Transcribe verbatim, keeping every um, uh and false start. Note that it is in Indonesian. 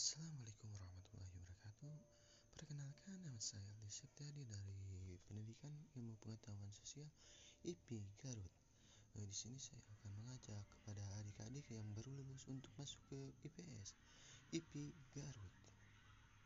Assalamualaikum warahmatullahi wabarakatuh. Perkenalkan, nama saya Aldi Septiadi dari Pendidikan Ilmu Pengetahuan Sosial I P Garut. Nah, di sini saya akan mengajak kepada adik-adik yang baru lulus untuk masuk ke I P S I P Garut.